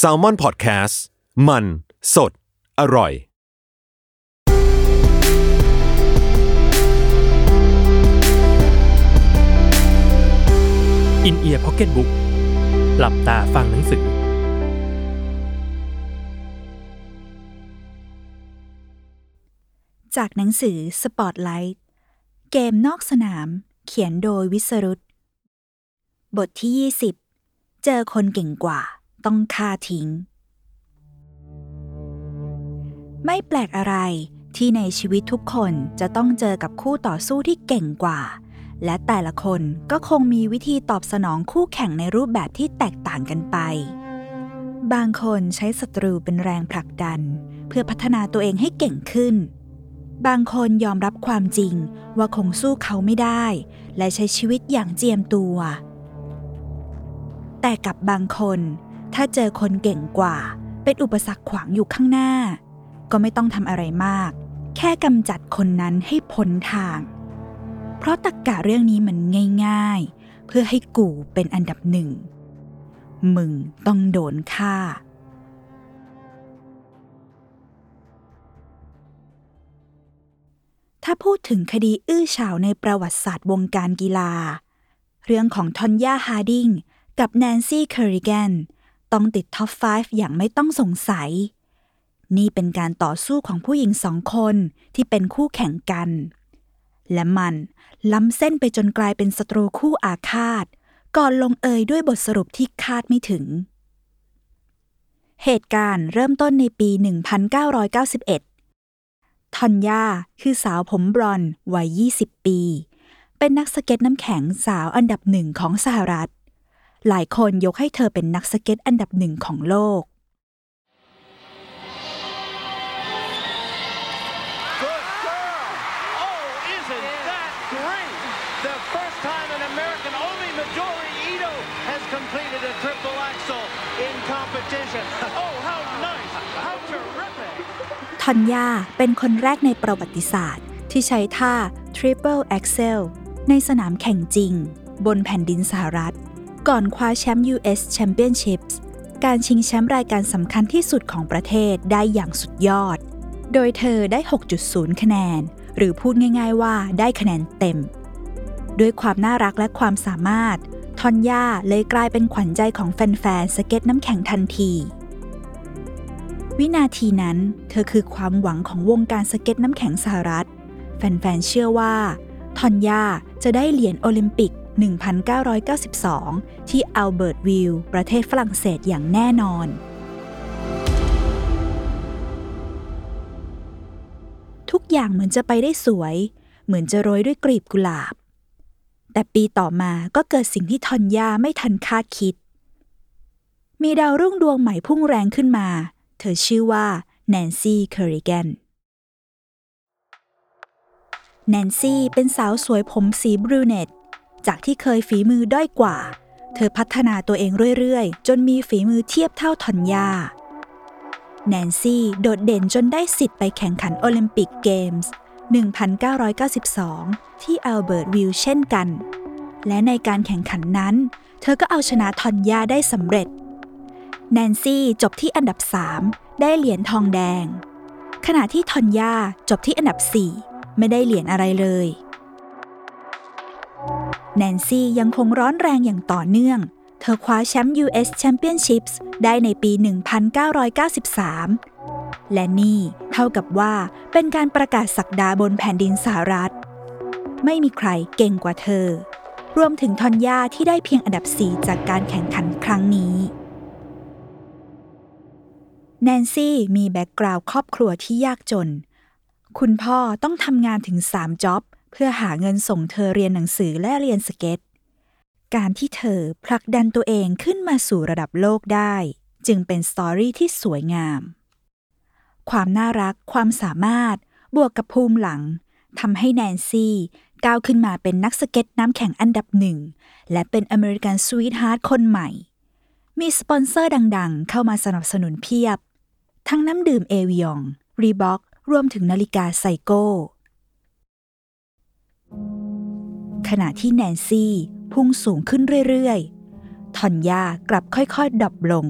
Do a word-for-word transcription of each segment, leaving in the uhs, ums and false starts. Salmon Podcast มันสดอร่อยIn-Ear Pocketbook หลับตาฟังหนังสือจากหนังสือ Spotlight เกมนอกสนามเขียนโดยวิศรุตบทที่ยี่สิบเจอคนเก่งกว่าต้องฆ่าทิ้งไม่แปลกอะไรที่ในชีวิตทุกคนจะต้องเจอกับคู่ต่อสู้ที่เก่งกว่าและแต่ละคนก็คงมีวิธีตอบสนองคู่แข่งในรูปแบบที่แตกต่างกันไปบางคนใช้ศัตรูเป็นแรงผลักดันเพื่อพัฒนาตัวเองให้เก่งขึ้นบางคนยอมรับความจริงว่าคงสู้เขาไม่ได้และใช้ชีวิตอย่างเจียมตัวแต่กับบางคนถ้าเจอคนเก่งกว่าเป็นอุปสรรคขวางอยู่ข้างหน้าก็ไม่ต้องทำอะไรมากแค่กำจัดคนนั้นให้พ้นทางเพราะตรรกะเรื่องนี้มันง่ายๆเพื่อให้กูเป็นอันดับหนึ่งมึงต้องโดนฆ่าถ้าพูดถึงคดีอื้อฉาวในประวัติศาสตร์วงการกีฬาเรื่องของทอนยาฮาร์ดิงกับแนนซี่เคอร์ริแกนต้องติดท็อปไฟว์อย่างไม่ต้องสงสัยนี่เป็นการต่อสู้ของผู้หญิงสองคนที่เป็นคู่แข่งกันและมันล้ำเส้นไปจนกลายเป็นศัตรูคู่อาฆาตก่อนลงเอยด้วยบทสรุปที่คาดไม่ถึงเหตุการณ์เริ่มต้นในปีหนึ่งพันเก้าร้อยเก้าสิบเอ็ดทอนยาคือสาวผมบลอนด์วัยยี่สิบปีเป็นนักสเก็ตน้ำแข็งสาวอันดับหนึ่งของสหรัฐหลายคนยกให้เธอเป็นนักสเก็ตอันดับหนึ่งของโลกทอนยาเป็นคนแรกในประวัติศาสตร์ที่ใช้ท่า Triple Axel ในสนามแข่งจริงบนแผ่นดินสหรัฐก่อนคว้าแชมป์ ยู เอส Championships การชิงแชมป์รายการสำคัญที่สุดของประเทศได้อย่างสุดยอดโดยเธอได้ หกจุดศูนย์ คะแนนหรือพูดง่ายๆว่าได้คะแนนเต็มด้วยความน่ารักและความสามารถทอนยาเลยกลายเป็นขวัญใจของแฟนๆสเก็ตน้ำแข็งทันทีวินาทีนั้นเธอคือความหวังของวงการสเก็ตน้ำแข็งสหรัฐแฟนๆเชื่อว่าทอนยาจะได้เหรียญโอลิมปิกหนึ่งพันเก้าร้อยเก้าสิบสองที่อัลเบิร์ตวิลล์ประเทศฝรั่งเศสอย่างแน่นอนทุกอย่างเหมือนจะไปได้สวยเหมือนจะโรยด้วยกลีบกุหลาบแต่ปีต่อมาก็เกิดสิ่งที่ทอนยาไม่ทันคาดคิดมีดาวรุ่งดวงใหม่พุ่งแรงขึ้นมาเธอชื่อว่าแนนซี่เคอร์ริแกนแนนซี่เป็นสาวสวยผมสีบรูเนตจากที่เคยฝีมือด้อยกว่าเธอพัฒนาตัวเองเรื่อยๆจนมีฝีมือเทียบเท่าทอนยาแนนซี่โดดเด่นจนได้สิทธิ์ไปแข่งขันโอลิมปิกเกมส์หนึ่งพันเก้าร้อยเก้าสิบสองที่อัลเบิร์ตวิลล์เช่นกันและในการแข่งขันนั้นเธอก็เอาชนะทอนยาได้สำเร็จแนนซี่จบที่อันดับสามได้เหรียญทองแดงขณะที่ทอนยาจบที่อันดับสี่ไม่ได้เหรียญอะไรเลยแนนซี่ยังคงร้อนแรงอย่างต่อเนื่องเธอคว้าแชมป์ ยู เอส Championships ได้ในปีหนึ่งพันเก้าร้อยเก้าสิบสามและนี่เท่ากับว่าเป็นการประกาศศักดาบนแผ่นดินสหรัฐไม่มีใครเก่งกว่าเธอรวมถึงทอนยาที่ได้เพียงอันดับสี่จากการแข่งขันครั้งนี้แนนซี่มีแบ็กกราวด์ครอบครัวที่ยากจนคุณพ่อต้องทำงานถึงสามจ็อบเพื่อหาเงินส่งเธอเรียนหนังสือและเรียนสเก็ตการที่เธอผลักดันตัวเองขึ้นมาสู่ระดับโลกได้จึงเป็นสตอรี่ที่สวยงามความน่ารักความสามารถบวกกับภูมิหลังทำให้แนนซี่ก้าวขึ้นมาเป็นนักสเก็ตน้ำแข็งอันดับหนึ่งและเป็นอเมริกันสวีทฮาร์ทคนใหม่มีสปอนเซอร์ดังๆเข้ามาสนับสนุนเพียบทั้งน้ำดื่มเอวิองรีบ็อกรวมถึงนาฬิกาไซโก้ขณะที่แนนซี่พุ่งสูงขึ้นเรื่อยๆ ทอนยากลับค่อยๆดับลง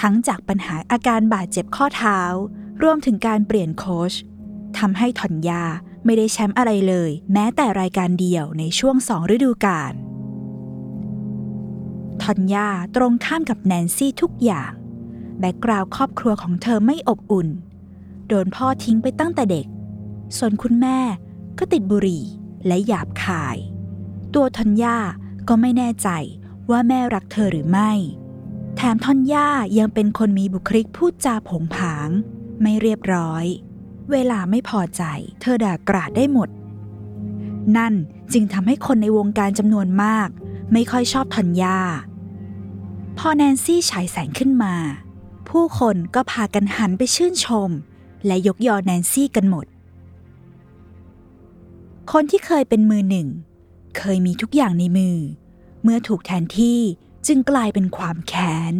ทั้งจากปัญหาอาการบาดเจ็บข้อเท้ารวมถึงการเปลี่ยนโค้ชทำให้ทอนยาไม่ได้แชมป์อะไรเลยแม้แต่รายการเดียวในช่วงสองฤดูกาลทอนยาตรงข้ามกับแนนซี่ทุกอย่างแบ็คกราวด์ครอบครัวของเธอไม่อบอุ่นโดนพ่อทิ้งไปตั้งแต่เด็กส่วนคุณแม่ก็ติดบุหรี่และหยาบคายตัวทอนยาก็ไม่แน่ใจว่าแม่รักเธอหรือไม่แถมทอนยายังเป็นคนมีบุคลิกพูดจาผงผางไม่เรียบร้อยเวลาไม่พอใจเธอด่ากราดได้หมดนั่นจึงทำให้คนในวงการจำนวนมากไม่ค่อยชอบทอนยาพอแนนซี่ฉายแสงขึ้นมาผู้คนก็พากันหันไปชื่นชมและยกยอแนนซี่กันหมดคนที่เคยเป็นมือหนึ่งเคยมีทุกอย่างในมือเมื่อถูกแทนที่จึงกลายเป็นความแค้น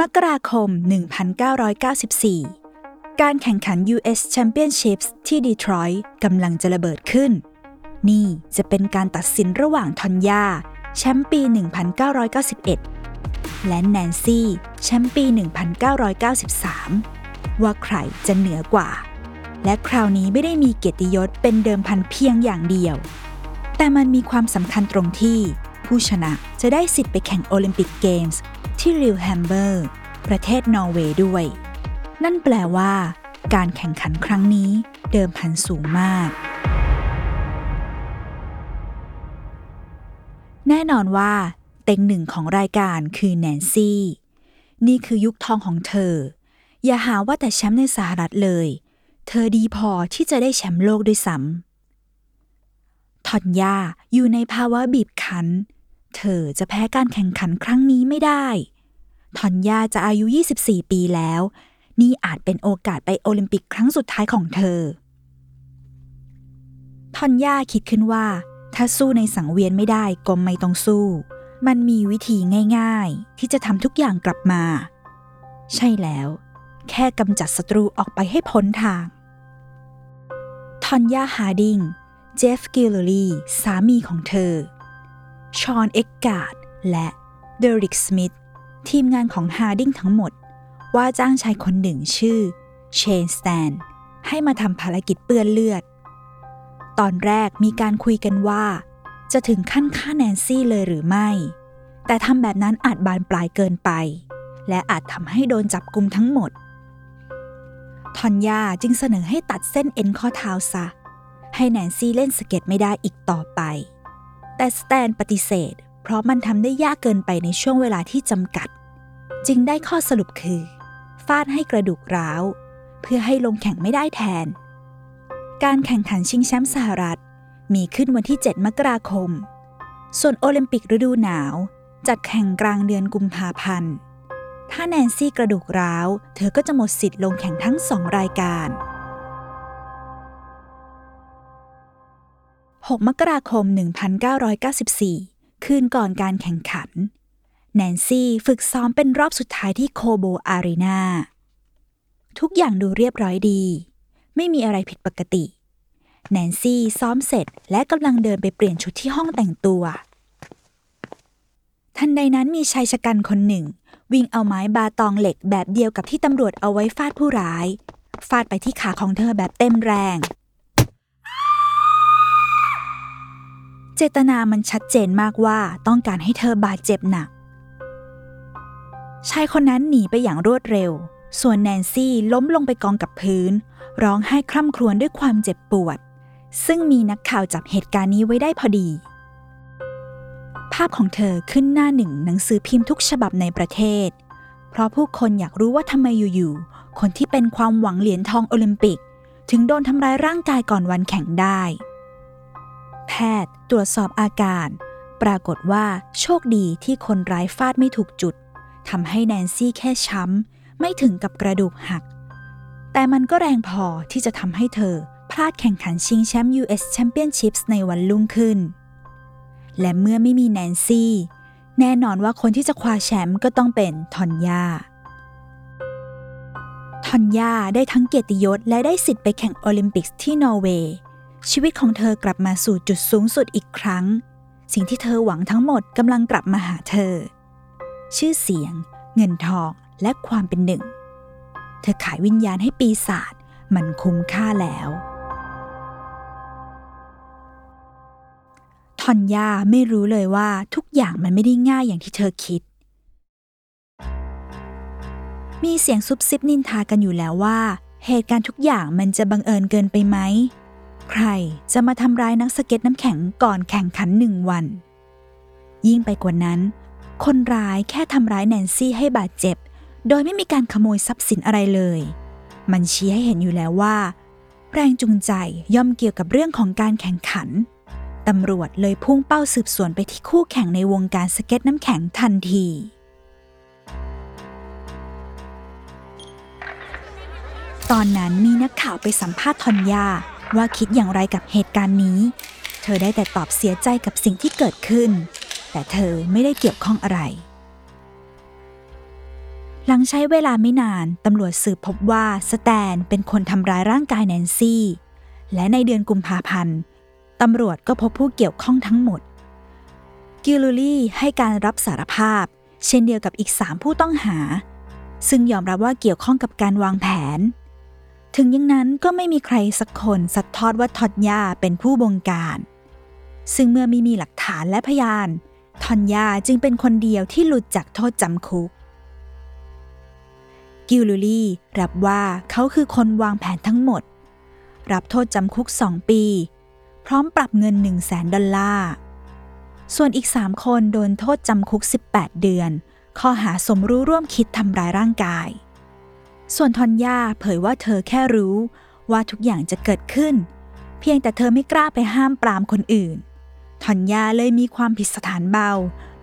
มกราคม หนึ่งพันเก้าร้อยเก้าสิบสี่ การแข่งขัน ยู เอส Championships ที่ดีทรอยต์กำลังจะระเบิดขึ้นนี่จะเป็นการตัดสินระหว่างทอนยาแชมป์ปี หนึ่งพันเก้าร้อยเก้าสิบเอ็ด และแนนซี่แชมป์ปี หนึ่งพันเก้าร้อยเก้าสิบสาม ว่าใครจะเหนือกว่าและคราวนี้ไม่ได้มีเกียรติยศเป็นเดิมพันเพียงอย่างเดียวแต่มันมีความสำคัญตรงที่ผู้ชนะจะได้สิทธิ์ไปแข่งโอลิมปิกเกมส์ที่ลิวแฮมเบอร์ประเทศนอร์เวย์ด้วยนั่นแปลว่าการแข่งขันครั้งนี้เดิมพันสูงมากแน่นอนว่าเต็งหนึ่งของรายการคือแนนซี่นี่คือยุคทองของเธออย่าหาว่าแต่แชมป์ในสหรัฐเลยเธอดีพอที่จะได้แชมป์โลกด้วยซ้ำทอนยาอยู่ในภาวะบีบคั้นเธอจะแพ้การแข่งขันครั้งนี้ไม่ได้ทอนยาจะอายุยี่สิบสี่ปีแล้วนี่อาจเป็นโอกาสไปโอลิมปิกครั้งสุดท้ายของเธอทอนยาคิดขึ้นว่าถ้าสู้ในสังเวียนไม่ได้ก็ไม่ต้องสู้มันมีวิธีง่ายๆที่จะทำทุกอย่างกลับมาใช่แล้วแค่กำจัดศัตรูออกไปให้พ้นทางทอนยาฮาร์ดิงเจฟกิลลี่สามีของเธอชอนเอ็กการ์ดและเดริกสมิธทีมงานของฮาร์ดิงทั้งหมดว่าจ้างชายคนหนึ่งชื่อเชนสแตนให้มาทำภารกิจเปื้อนเลือดตอนแรกมีการคุยกันว่าจะถึงขั้นฆ่าแนนซี่เลยหรือไม่แต่ทำแบบนั้นอาจบานปลายเกินไปและอาจทำให้โดนจับกุมทั้งหมดทอนยาจึงเสนอให้ตัดเส้นเอ็นข้อเท้าซะให้แนนซี่เล่นสเก็ตไม่ได้อีกต่อไปแต่สแตนปฏิเสธเพราะมันทำได้ยากเกินไปในช่วงเวลาที่จำกัดจึงได้ข้อสรุปคือฟาดให้กระดูกร้าวเพื่อให้ลงแข่งไม่ได้แทนการแข่งขันชิงแชมป์สหรัฐมีขึ้นวันที่เจ็ดมกราคมส่วนโอลิมปิกฤดูหนาวจัดแข่งกลางเดือนกุมภาพันธ์ถ้าแนนซี่กระดูกร้าวเธอก็จะหมดสิทธิ์ลงแข่งทั้งสองรายการหกมกราคมหนึ่งพันเก้าร้อยเก้าสิบสี่คืนก่อนการแข่งขันแนนซี่ฝึกซ้อมเป็นรอบสุดท้ายที่โคโบอารีนาทุกอย่างดูเรียบร้อยดีไม่มีอะไรผิดปกติแนนซี่ซ้อมเสร็จและกำลังเดินไปเปลี่ยนชุดที่ห้องแต่งตัวทันใดนั้นมีชายชะกันคนหนึ่งวิ่งเอาไม้บาตองเหล็กแบบเดียวกับที่ตำรวจเอาไว้ฟาดผู้ร้ายฟาดไปที่ขาของเธอแบบเต็มแรงเจตนามันชัดเจนมากว่าต้องการให้เธอบาดเจ็บหนักชายคนนั้นหนีไปอย่างรวดเร็วส่วนแนนซี่ล้มลงไปกองกับพื้นร้องไห้คร่ำครวญด้วยความเจ็บปวดซึ่งมีนักข่าวจับเหตุการณ์นี้ไว้ได้พอดีภาพของเธอขึ้นหน้าหนึ่งหนังสือพิมพ์ทุกฉบับในประเทศเพราะผู้คนอยากรู้ว่าทำไมอยู่ๆคนที่เป็นความหวังเหรียญทองโอลิมปิกถึงโดนทำร้ายร่างกายก่อนวันแข่งได้แพทย์ตรวจสอบอาการปรากฏว่าโชคดีที่คนร้ายฟาดไม่ถูกจุดทำให้แนนซี่แค่ช้ำไม่ถึงกับกระดูกหักแต่มันก็แรงพอที่จะทำให้เธอพลาดแข่งขันชิงแชมป์ ยู เอส Championships ในวันรุ่งขึ้นและเมื่อไม่มีแนนซี่แน่นอนว่าคนที่จะคว้าแชมป์ก็ต้องเป็นทอนยาทอนยาได้ทั้งเกียรติยศและได้สิทธิ์ไปแข่งโอลิมปิกที่นอร์เวย์ ชีวิตของเธอกลับมาสู่จุดสูงสุดอีกครั้งสิ่งที่เธอหวังทั้งหมดกำลังกลับมาหาเธอชื่อเสียงเงินทองและความเป็นหนึ่งเธอขายวิญญาณให้ปีศาจมันคุ้มค่าแล้วทอนยาไม่รู้เลยว่าทุกอย่างมันไม่ได้ง่ายอย่างที่เธอคิดมีเสียงซุบซิบนินทากันอยู่แล้วว่าเหตุการณ์ทุกอย่างมันจะบังเอิญเกินไปไหมใครจะมาทำร้ายนักสเก็ตน้ำแข็งก่อนแข่งขันหนึ่งวันยิ่งไปกว่านั้นคนร้ายแค่ทำร้ายแนนซี่ให้บาดเจ็บโดยไม่มีการขโมยทรัพย์สินอะไรเลยมันชี้ให้เห็นอยู่แล้วว่าแรงจูงใจย่อมเกี่ยวกับเรื่องของการแข่งขันตำรวจเลยพุ่งเป้าสืบสวนไปที่คู่แข่งในวงการสเก็ตน้ำแข็งทันทีตอนนั้นมีนักข่าวไปสัมภาษณ์ทอนยาว่าคิดอย่างไรกับเหตุการณ์นี้เธอได้แต่ตอบเสียใจกับสิ่งที่เกิดขึ้นแต่เธอไม่ได้เกี่ยวข้องอะไรหลังใช้เวลาไม่นานตำรวจสืบพบว่าสแตนเป็นคนทำร้ายร่างกายแนนซี่และในเดือนกุมภาพันธ์ตำรวจก็พบผู้เกี่ยวข้องทั้งหมดกิลลูลี่ให้การรับสารภาพเช่นเดียวกับอีกสามผู้ต้องหาซึ่งยอมรับว่าเกี่ยวข้องกับการวางแผนถึงอย่างนั้นก็ไม่มีใครสักคนสัดทอดว่าทอนยาเป็นผู้บงการซึ่งเมื่อไม่มีหลักฐานและพยานทอนยาจึงเป็นคนเดียวที่หลุดจากโทษจำคุกกิลลูลี่รับว่าเขาคือคนวางแผนทั้งหมดรับโทษจำคุกสองปีพร้อมปรับเงิน หนึ่งแสนดอลลาร์ส่วนอีกสามคนโดนโทษจำคุกสิบแปดเดือนข้อหาสมรู้ร่วมคิดทำร้ายร่างกายส่วนทอนยาเผยว่าเธอแค่รู้ว่าทุกอย่างจะเกิดขึ้นเพียงแต่เธอไม่กล้าไปห้ามปรามคนอื่นทอนยาเลยมีความผิดสถานเบา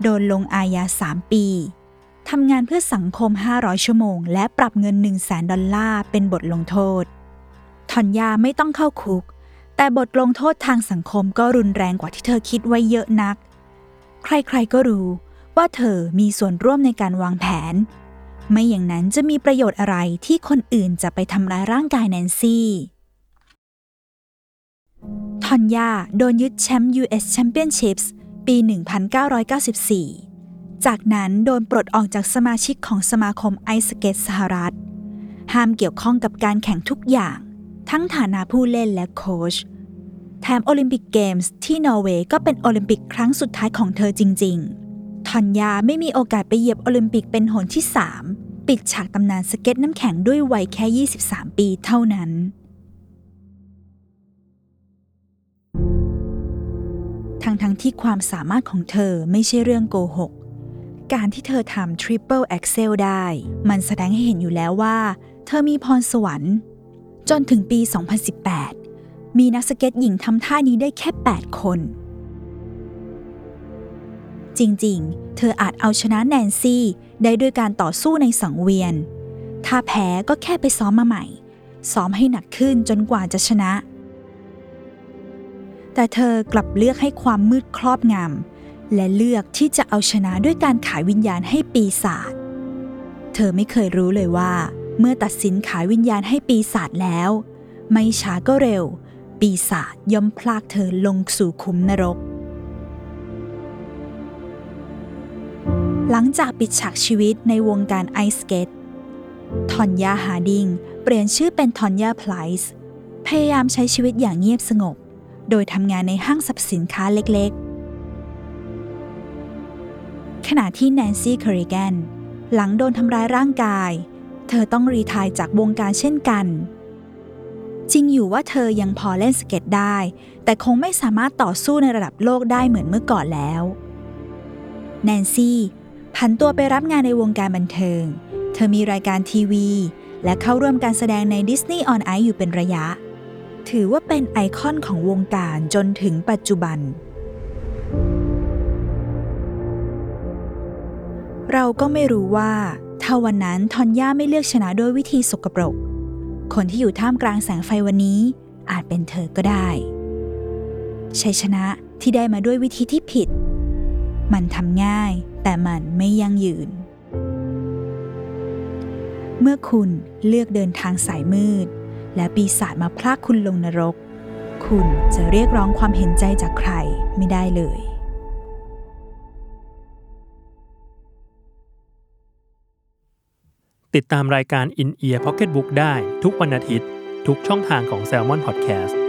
โดนลงอาญาสามปีทำงานเพื่อสังคมห้าร้อยชั่วโมงและปรับเงิน หนึ่งแสนดอลลาร์เป็นบทลงโทษทอนยาไม่ต้องเข้าคุกแต่บทลงโทษทางสังคมก็รุนแรงกว่าที่เธอคิดไว้เยอะนักใครๆก็รู้ว่าเธอมีส่วนร่วมในการวางแผนไม่อย่างนั้นจะมีประโยชน์อะไรที่คนอื่นจะไปทำร้ายร่างกายแนนซี่ทอนยาโดนยึดแชมป์ ยู เอส Championships ปี หนึ่งพันเก้าร้อยเก้าสิบสี่ จากนั้นโดนปลดออกจากสมาชิกของสมาคมไอสเกตสหรัฐห้ามเกี่ยวข้องกับการแข่งทุกอย่างทั้งฐานะผู้เล่นและโค้ชแถมโอลิมปิกเกมส์ที่นอร์เวย์ก็เป็นโอลิมปิกครั้งสุดท้ายของเธอจริงๆทอนยาไม่มีโอกาสไปเหยียบโอลิมปิกเป็นหนที่สามปิดฉากตำนานสเก็ตน้ำแข็งด้วยวัยแค่ยี่สิบสามปีเท่านั้นทั้งๆที่ความสามารถของเธอไม่ใช่เรื่องโกหกการที่เธอทำทริปเปิลแอ็กเซลได้มันแสดงให้เห็นอยู่แล้วว่าเธอมีพรสวรรค์จนถึงปี สองพันสิบแปด มีนักสเก็ตหญิงทำท่านี้ได้แค่ แปด คนจริงๆเธออาจเอาชนะแนนซี่ได้ด้วยการต่อสู้ในสังเวียนถ้าแพ้ก็แค่ไปซ้อมมาใหม่ซ้อมให้หนักขึ้นจนกว่าจะชนะแต่เธอกลับเลือกให้ความมืดครอบงำและเลือกที่จะเอาชนะด้วยการขายวิญญาณให้ปีศาจเธอไม่เคยรู้เลยว่าเมื่อตัดสินขายวิญญาณให้ปีศาจแล้วไม่ช้าก็เร็วปีศาจย่อมพรากเธอลงสู่ขุมนรกหลังจากปิดฉากชีวิตในวงการไอสเกตทอนยาฮาร์ดิงเปลี่ยนชื่อเป็นทอนยาไพรส์พยายามใช้ชีวิตอย่างเงียบสงบโดยทำงานในห้างสรรพสินค้าเล็กๆขณะที่แนนซี่เคอริแกนหลังโดนทำร้ายร่างกายเธอต้องรีไทร์จากวงการเช่นกันจริงอยู่ว่าเธอยังพอเล่นสเก็ตได้แต่คงไม่สามารถต่อสู้ในระดับโลกได้เหมือนเมื่อก่อนแล้วแนนซี่ผันตัวไปรับงานในวงการบันเทิงเธอมีรายการทีวีและเข้าร่วมการแสดงใน Disney on Ice อยู่เป็นระยะถือว่าเป็นไอคอนของวงการจนถึงปัจจุบันเราก็ไม่รู้ว่าถ้าวันนั้นทอนยาไม่เลือกชนะด้วยวิธีสกปรกคนที่อยู่ท่ามกลางแสงไฟวันนี้อาจเป็นเธอก็ได้ชัยชนะที่ได้มาด้วยวิธีที่ผิดมันทำง่ายแต่มันไม่ยั่งยืนเมื่อคุณเลือกเดินทางสายมืดและปีศาจมาพรากคุณลงนรก คุณจะเรียกร้องความเห็นใจจากใครไม่ได้เลยติดตามรายการ In-Ear Pocketbook ได้ทุกวันอาทิตย์ทุกช่องทางของ Salmon Podcast